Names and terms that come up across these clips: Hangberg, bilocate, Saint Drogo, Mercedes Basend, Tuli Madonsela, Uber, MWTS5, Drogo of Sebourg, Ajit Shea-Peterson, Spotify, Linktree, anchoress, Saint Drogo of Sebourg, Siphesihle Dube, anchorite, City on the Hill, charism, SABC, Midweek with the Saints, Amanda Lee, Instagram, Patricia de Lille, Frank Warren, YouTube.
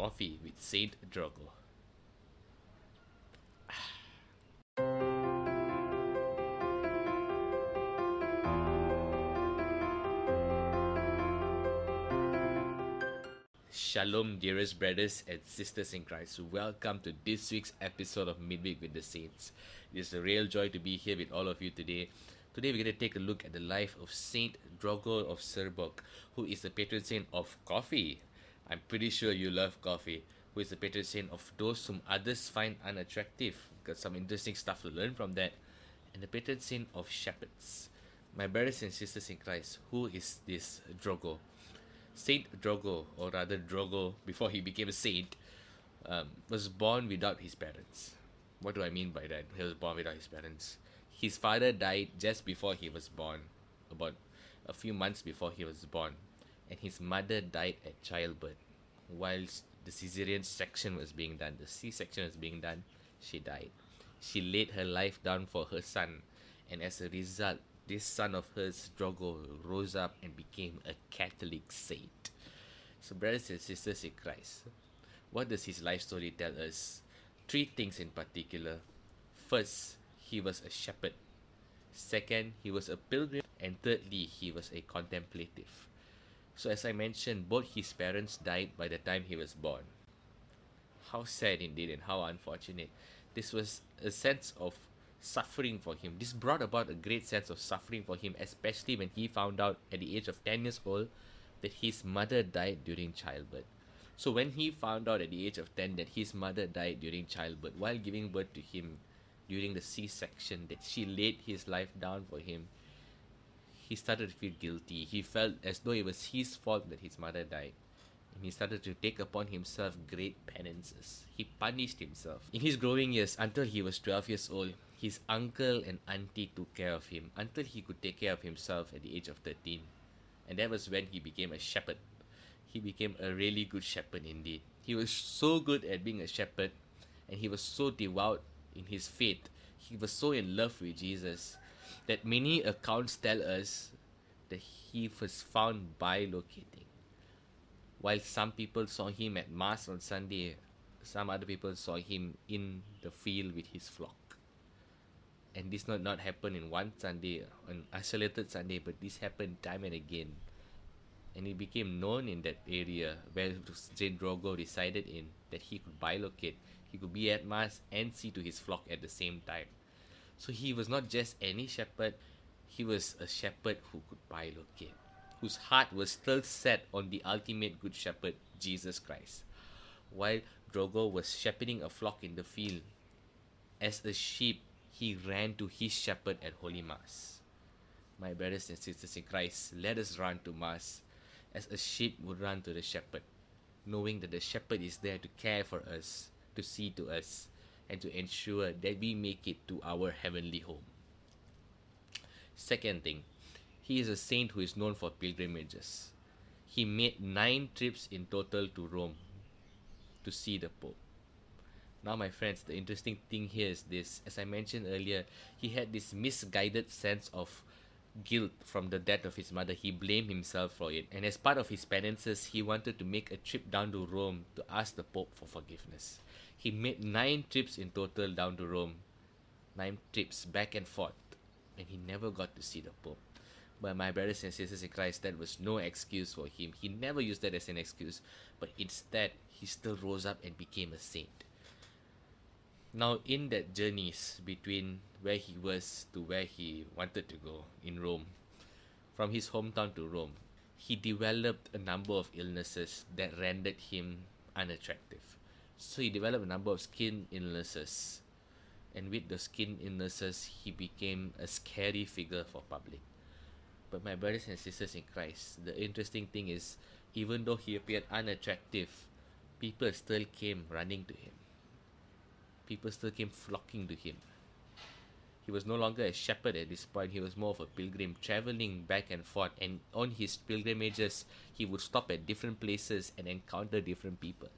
Coffee with Saint Drogo. Shalom, dearest brothers and sisters in Christ. Welcome to this week's episode of Midweek with the Saints. It is a real joy to be here with all of you today. Today we're going to take a look at the life of Saint Drogo of Sebourg, who is the patron saint of coffee. I'm pretty sure you love coffee. Who is the patron saint of those whom others find unattractive. Got some interesting stuff to learn from that. And the patron saint of shepherds. My brothers and sisters in Christ, who is this Drogo? Saint Drogo, or rather Drogo, before he became a saint, was born without his parents. What do I mean by that? He was born without his parents. His father died just before he was born, about a few months before he was born. And his mother died at childbirth. Whilst the caesarean section was being done, the C-section was being done, she died. She laid her life down for her son. And as a result, this son of hers, Drogo, rose up and became a Catholic saint. So, brothers and sisters in Christ, what does his life story tell us? Three things in particular. First, he was a shepherd. Second, he was a pilgrim. And thirdly, he was a contemplative. So, as I mentioned, both his parents died by the time he was born. How sad indeed, and how unfortunate. This was a sense of suffering for him. This brought about a great sense of suffering for him, especially when he found out at the age of 10 years old that his mother died during childbirth. So when he found out at the age of 10 that his mother died during childbirth, while giving birth to him during the C-section, that she laid his life down for him, he started to feel guilty. He felt as though it was his fault that his mother died. And he started to take upon himself great penances. He punished himself. In his growing years, until he was 12 years old, his uncle and auntie took care of him until he could take care of himself at the age of 13. And that was when he became a shepherd. He became a really good shepherd indeed. He was so good at being a shepherd, and he was so devout in his faith. He was so in love with Jesus that many accounts tell us that he was found bilocating. While some people saw him at Mass on Sunday, some other people saw him in the field with his flock. And this not happen in one Sunday, an isolated Sunday, but this happened time and again. And it became known in that area where Saint Drogo resided in that he could bilocate. He could be at Mass and see to his flock at the same time. So he was not just any shepherd, he was a shepherd who could bilocate, whose heart was still set on the ultimate good shepherd, Jesus Christ. While Drogo was shepherding a flock in the field, as a sheep, he ran to his shepherd at Holy Mass. My brothers and sisters in Christ, let us run to Mass as a sheep would run to the shepherd, knowing that the shepherd is there to care for us, to see to us, and to ensure that we make it to our heavenly home. Second thing, he is a saint who is known for pilgrimages. He made 9 trips in total to Rome to see the Pope. Now, my friends, the interesting thing here is this. As I mentioned earlier, he had this misguided sense of guilt from the death of his mother. He blamed himself for it. And as part of his penances, he wanted to make a trip down to Rome to ask the Pope for forgiveness. He made 9 trips in total down to Rome. 9 trips back and forth. And he never got to see the Pope. But my brothers and sisters in Christ, that was no excuse for him. He never used that as an excuse. But instead, he still rose up and became a saint. Now, in that journeys between where he was to where he wanted to go in Rome, from his hometown to Rome, he developed a number of illnesses that rendered him unattractive. So he developed a number of skin illnesses. And with the skin illnesses, he became a scary figure for public. But my brothers and sisters in Christ, the interesting thing is, even though he appeared unattractive, people still came running to him. People still came flocking to him. He was no longer a shepherd at this point. He was more of a pilgrim, traveling back and forth. And on his pilgrimages, he would stop at different places and encounter different people.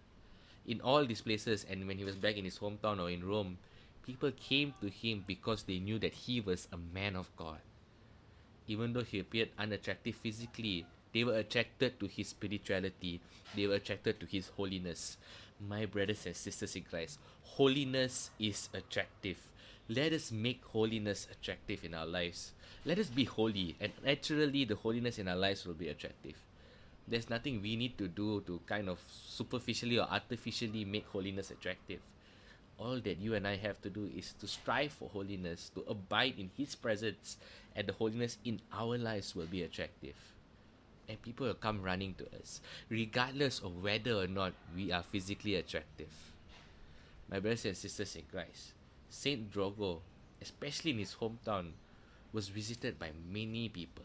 In all these places, and when he was back in his hometown or in Rome, people came to him because they knew that he was a man of God. Even though he appeared unattractive physically, They were attracted to his spirituality. They were attracted to his holiness. My brothers and sisters in Christ, holiness is attractive. Let us make holiness attractive in our lives. Let us be holy, and naturally the holiness in our lives will be attractive. There's nothing we need to do to kind of superficially or artificially make holiness attractive. All that you and I have to do is to strive for holiness, to abide in His presence, and the holiness in our lives will be attractive. And people will come running to us, regardless of whether or not we are physically attractive. My brothers and sisters in Christ, Saint Drogo, especially in his hometown, was visited by many people.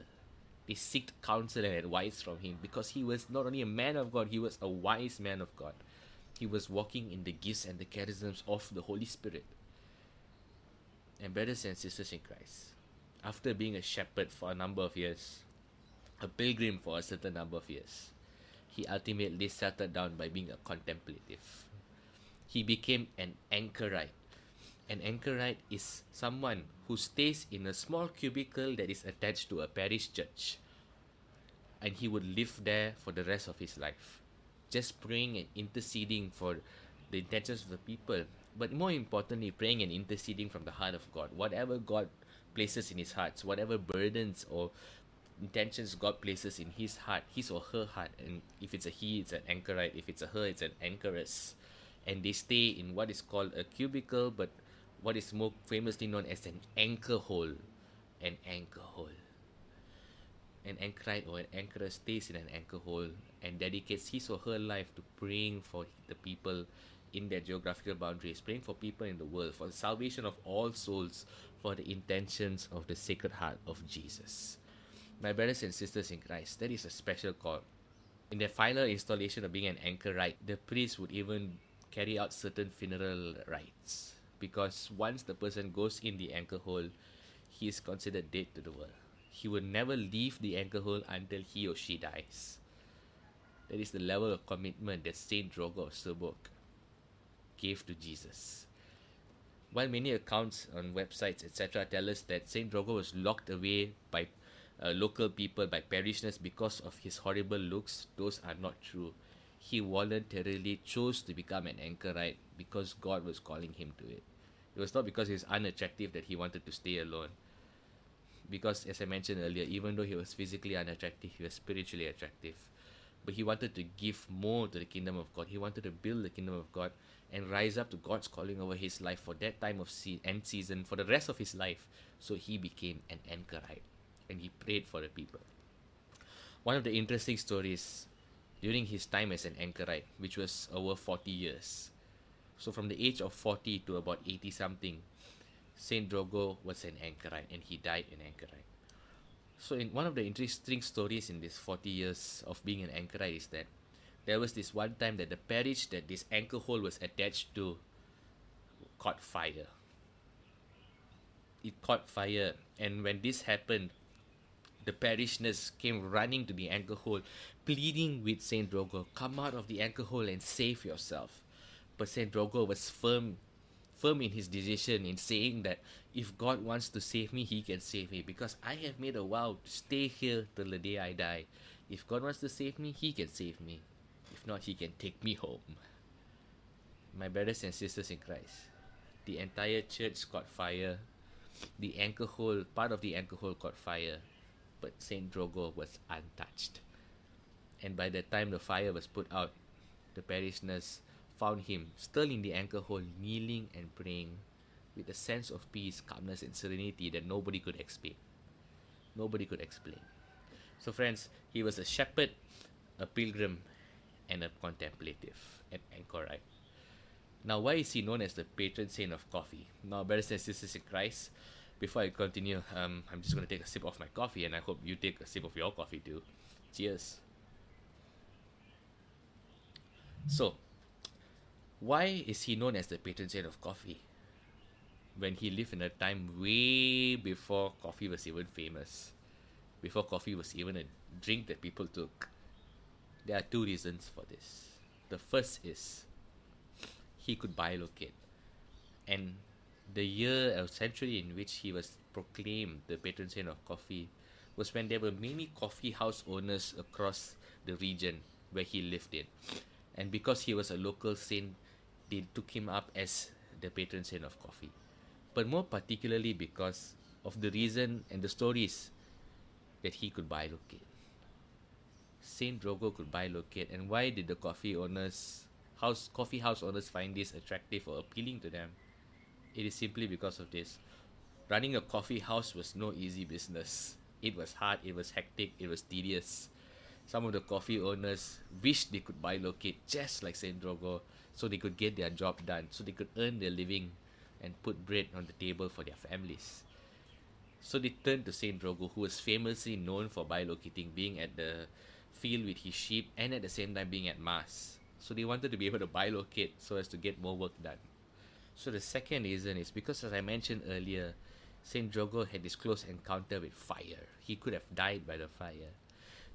They seeked counsel and advice from him because he was not only a man of God, he was a wise man of God. He was walking in the gifts and the charisms of the Holy Spirit. And brothers and sisters in Christ, after being a shepherd for a number of years, a pilgrim for a certain number of years, he ultimately settled down by being a contemplative. He became an anchorite. An anchorite is someone who stays in a small cubicle that is attached to a parish church. And he would live there for the rest of his life, just praying and interceding for the intentions of the people. But more importantly, praying and interceding from the heart of God. Whatever God places in his heart, whatever burdens or intentions God places in his heart, his or her heart. And if it's a he, it's an anchorite. If it's a her, it's an anchoress. And they stay in what is called a cubicle, but what is more famously known as an anchor hole. An anchor hole. An anchorite or an anchoress stays in an anchor hole and dedicates his or her life to praying for the people in their geographical boundaries, praying for people in the world, for the salvation of all souls, for the intentions of the Sacred Heart of Jesus. My brothers and sisters in Christ, that is a special call. In the final installation of being an anchorite, the priest would even carry out certain funeral rites, because once the person goes in the anchor hole, he is considered dead to the world. He will never leave the anchor hole until he or she dies. That is the level of commitment that Saint Drogo of Sebourg gave to Jesus. While many accounts on websites, etc. tell us that Saint Drogo was locked away by local people, by parishioners, because of his horrible looks, those are not true. He voluntarily chose to become an anchorite because God was calling him to it. It was not because he was unattractive that he wanted to stay alone. Because, as I mentioned earlier, even though he was physically unattractive, he was spiritually attractive. But he wanted to give more to the kingdom of God. He wanted to build the kingdom of God and rise up to God's calling over his life for that time of end season, for the rest of his life. So he became an anchorite and he prayed for the people. One of the interesting stories during his time as an anchorite, which was over 40 years. So from the age of 40 to about 80 something, Saint Drogo was an anchorite and he died an anchorite. So in one of the interesting stories in these 40 years of being an anchorite is that there was this one time that the parish that this anchor hole was attached to caught fire. It caught fire, and when this happened, the parishioners came running to the anchor hole, pleading with Saint Drogo, come out of the anchor hole and save yourself. But Saint Drogo was firm in his decision in saying that if God wants to save me, He can save me, because I have made a vow to stay here till the day I die. If God wants to save me, He can save me. If not, He can take me home. My brothers and sisters in Christ, the entire church caught fire. The anchor hole, part of the anchor hole caught fire. But Saint Drogo was untouched. And by the time the fire was put out, the parishioners found him still in the anchor hole, kneeling and praying with a sense of peace, calmness and serenity that nobody could explain. Nobody could explain. So friends, he was a shepherd, a pilgrim and a contemplative, an anchorite. Now, why is he known as the patron saint of coffee? Now, brothers and sisters in Christ, before I continue, I'm just going to take a sip of my coffee, and I hope you take a sip of your coffee too. Cheers. So, why is he known as the patron saint of coffee, when he lived in a time way before coffee was even famous, before coffee was even a drink that people took? There are two reasons for this. The first is, he could bilocate, and the year or century in which he was proclaimed the patron saint of coffee was when there were many coffee house owners across the region where he lived in. And because he was a local saint, they took him up as the patron saint of coffee. But more particularly because of the reason and the stories that he could bilocate. Saint Drogo could bilocate, and why did the coffee house owners find this attractive or appealing to them? It is simply because of this. Running a coffee house was no easy business. It was hard, it was hectic, it was tedious. Some of the coffee owners wished they could bilocate just like Saint Drogo so they could get their job done, so they could earn their living and put bread on the table for their families. So they turned to Saint Drogo, who was famously known for bilocating, being at the field with his sheep and at the same time being at mass. So they wanted to be able to bilocate so as to get more work done. So the second reason is because, as I mentioned earlier, Saint Drogo had this close encounter with fire. He could have died by the fire.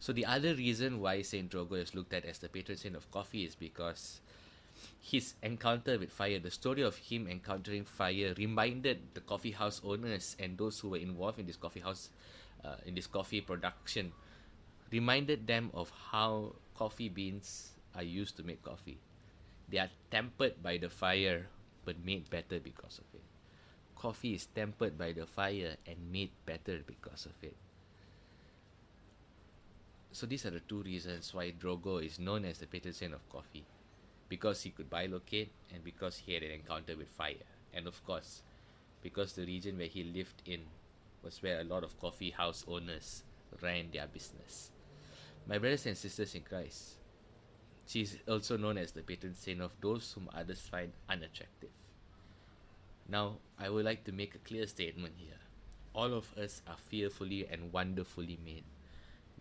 So the other reason why Saint Drogo is looked at as the patron saint of coffee is because his encounter with fire, the story of him encountering fire, reminded the coffee house owners and those who were involved in this coffee house, in this coffee production, reminded them of how coffee beans are used to make coffee. They are tempered by the fire, but made better because of it. Coffee is tempered by the fire and made better because of it. So these are the two reasons why Drogo is known as the patron saint of coffee. Because he could bilocate, and because he had an encounter with fire. And of course, because the region where he lived in was where a lot of coffee house owners ran their business. My brothers and sisters in Christ, she is also known as the patron saint of those whom others find unattractive. Now, I would like to make a clear statement here. All of us are fearfully and wonderfully made.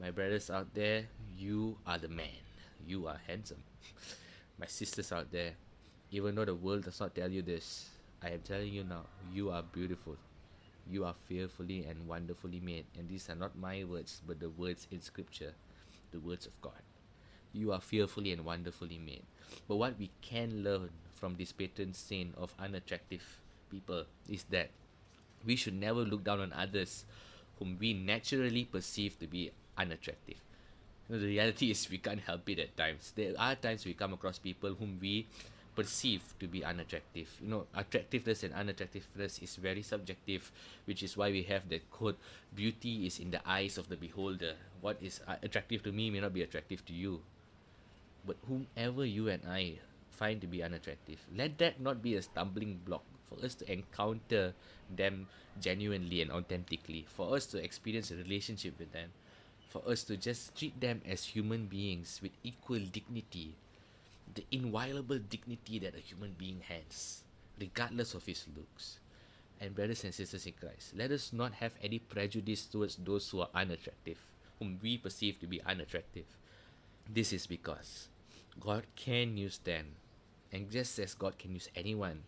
My brothers out there, you are the man. You are handsome. My sisters out there, even though the world does not tell you this, I am telling you now, you are beautiful. You are fearfully and wonderfully made. And these are not my words, but the words in Scripture, the words of God. You are fearfully and wonderfully made. But what we can learn from this patron saint of unattractive people is that we should never look down on others whom we naturally perceive to be unattractive. The reality is we can't help it at times. There are times we come across people whom we perceive to be unattractive. You know, attractiveness and unattractiveness is very subjective, which is why we have that quote, beauty is in the eyes of the beholder. What is attractive to me may not be attractive to you. But whomever you and I find to be unattractive, let that not be a stumbling block for us to encounter them genuinely and authentically, for us to experience a relationship with them, for us to just treat them as human beings with equal dignity, the inviolable dignity that a human being has, regardless of his looks. And brothers and sisters in Christ, let us not have any prejudice towards those who are unattractive, whom we perceive to be unattractive. This is because God can use them, and just as God can use anyone,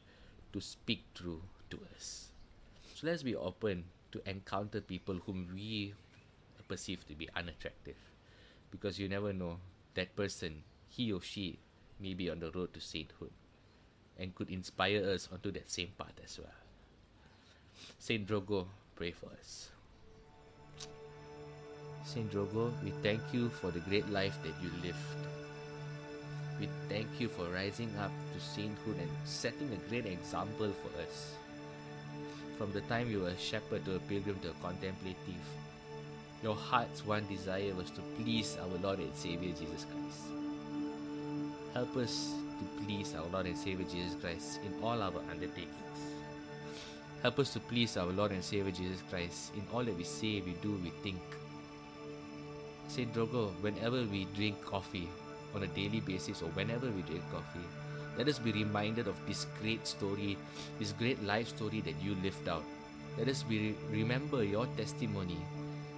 to speak through to us. So let's be open to encounter people whom we perceived to be unattractive, because you never know, that person, he or she, may be on the road to sainthood and could inspire us onto that same path as well. Saint Drogo, pray for us. Saint Drogo, we thank you for the great life that you lived. We thank you for rising up to sainthood and setting a great example for us. From the time you were a shepherd to a pilgrim to a contemplative, your heart's one desire was to please our Lord and Savior Jesus Christ. Help us to please our Lord and Savior Jesus Christ in all our undertakings. Help us to please our Lord and Savior Jesus Christ in all that we say, we do, we think. Saint Drogo, whenever we drink coffee on a daily basis or whenever we drink coffee, let us be reminded of this great story, this great life story that you lived out. Let us remember your testimony,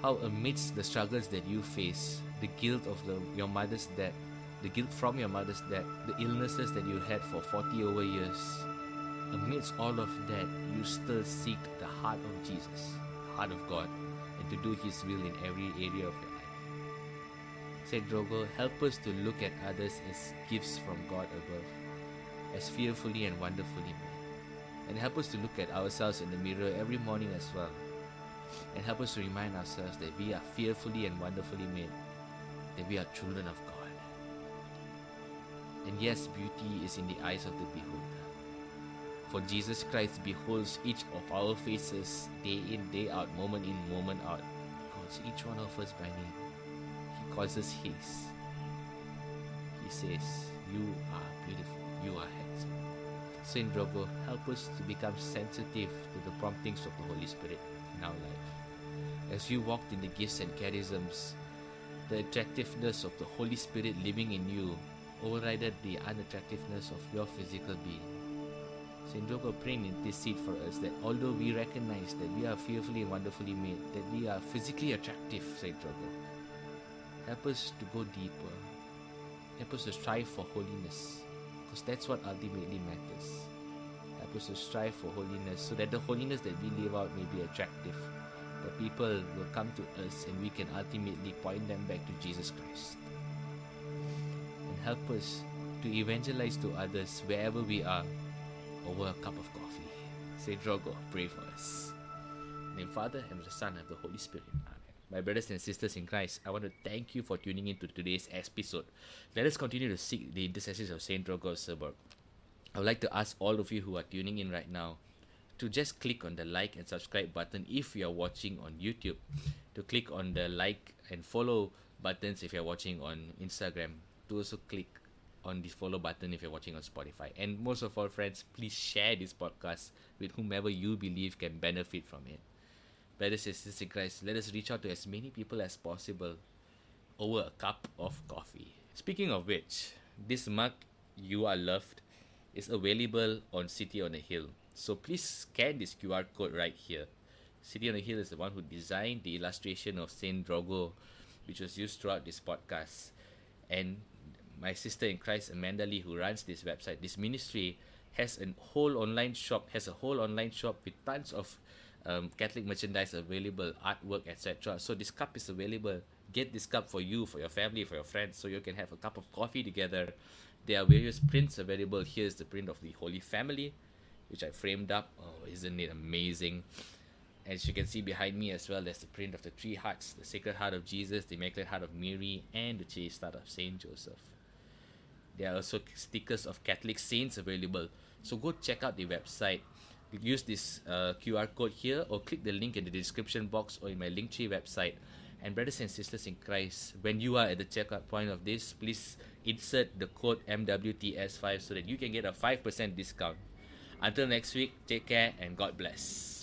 how amidst the struggles that you face, the guilt of your mother's death, the guilt from your mother's death, the illnesses that you had for 40 over years, amidst all of that, you still seek the heart of Jesus, the heart of God, and to do His will in every area of your life. Saint Drogo, help us to look at others as gifts from God above, as fearfully and wonderfully made. And help us to look at ourselves in the mirror every morning as well, and help us to remind ourselves that we are fearfully and wonderfully made, that we are children of God. And yes, beauty is in the eyes of the beholder. For Jesus Christ beholds each of our faces day in, day out, moment in, moment out. He calls each one of us by name. He calls us His. He says, "You are beautiful, you are handsome." Saint Drogo, help us to become sensitive to the promptings of the Holy Spirit in our life. As we walked in the gifts and charisms, the attractiveness of the Holy Spirit living in you overrided the unattractiveness of your physical being. Saint Drogo, pray and intercede for us that although we recognize that we are fearfully and wonderfully made, that we are physically attractive, Saint Drogo, help us to go deeper. Help us to strive for holiness, because that's what ultimately matters. Help us to strive for holiness so that the holiness that we live out may be attractive, that people will come to us and we can ultimately point them back to Jesus Christ. And help us to evangelize to others wherever we are, over a cup of coffee. Saint Drogo, pray for us. In the name of the Father, and of the Son, and of the Holy Spirit. Amen. My brothers and sisters in Christ, I want to thank you for tuning in to today's episode. Let us continue to seek the intercessions of Saint Drogo of Sebourg. I would like to ask all of you who are tuning in right now to just click on the like and subscribe button if you are watching on YouTube, to click on the like and follow buttons if you are watching on Instagram, to also click on the follow button if you're watching on Spotify. And most of all, friends, please share this podcast with whomever you believe can benefit from it. Brothers and sisters in Christ, let us reach out to as many people as possible over a cup of coffee. Speaking of which, this mug, "You Are Loved," is available on City on the Hill. So please scan this QR code right here. City on the Hill is the one who designed the illustration of Saint Drogo, which was used throughout this podcast. And my sister in Christ, Amanda Lee, who runs this website, this ministry, has a whole online shop with tons of Catholic merchandise available, artwork, etc. So this cup is available. Get this cup for you, for your family, for your friends, so you can have a cup of coffee together. There are various prints available. Here's the print of the Holy Family, which I framed up. Oh, isn't it amazing? As you can see behind me as well, there's the print of the three hearts: the Sacred Heart of Jesus, the Immaculate Heart of Mary, and the Chaste Heart of Saint Joseph. There are also stickers of Catholic saints available. So go check out the website. Use this QR code here, or click the link in the description box or in my Linktree website. And brothers and sisters in Christ, when you are at the checkout point of this, please insert the code MWTS5 so that you can get a 5% discount. Until next week, take care and God bless.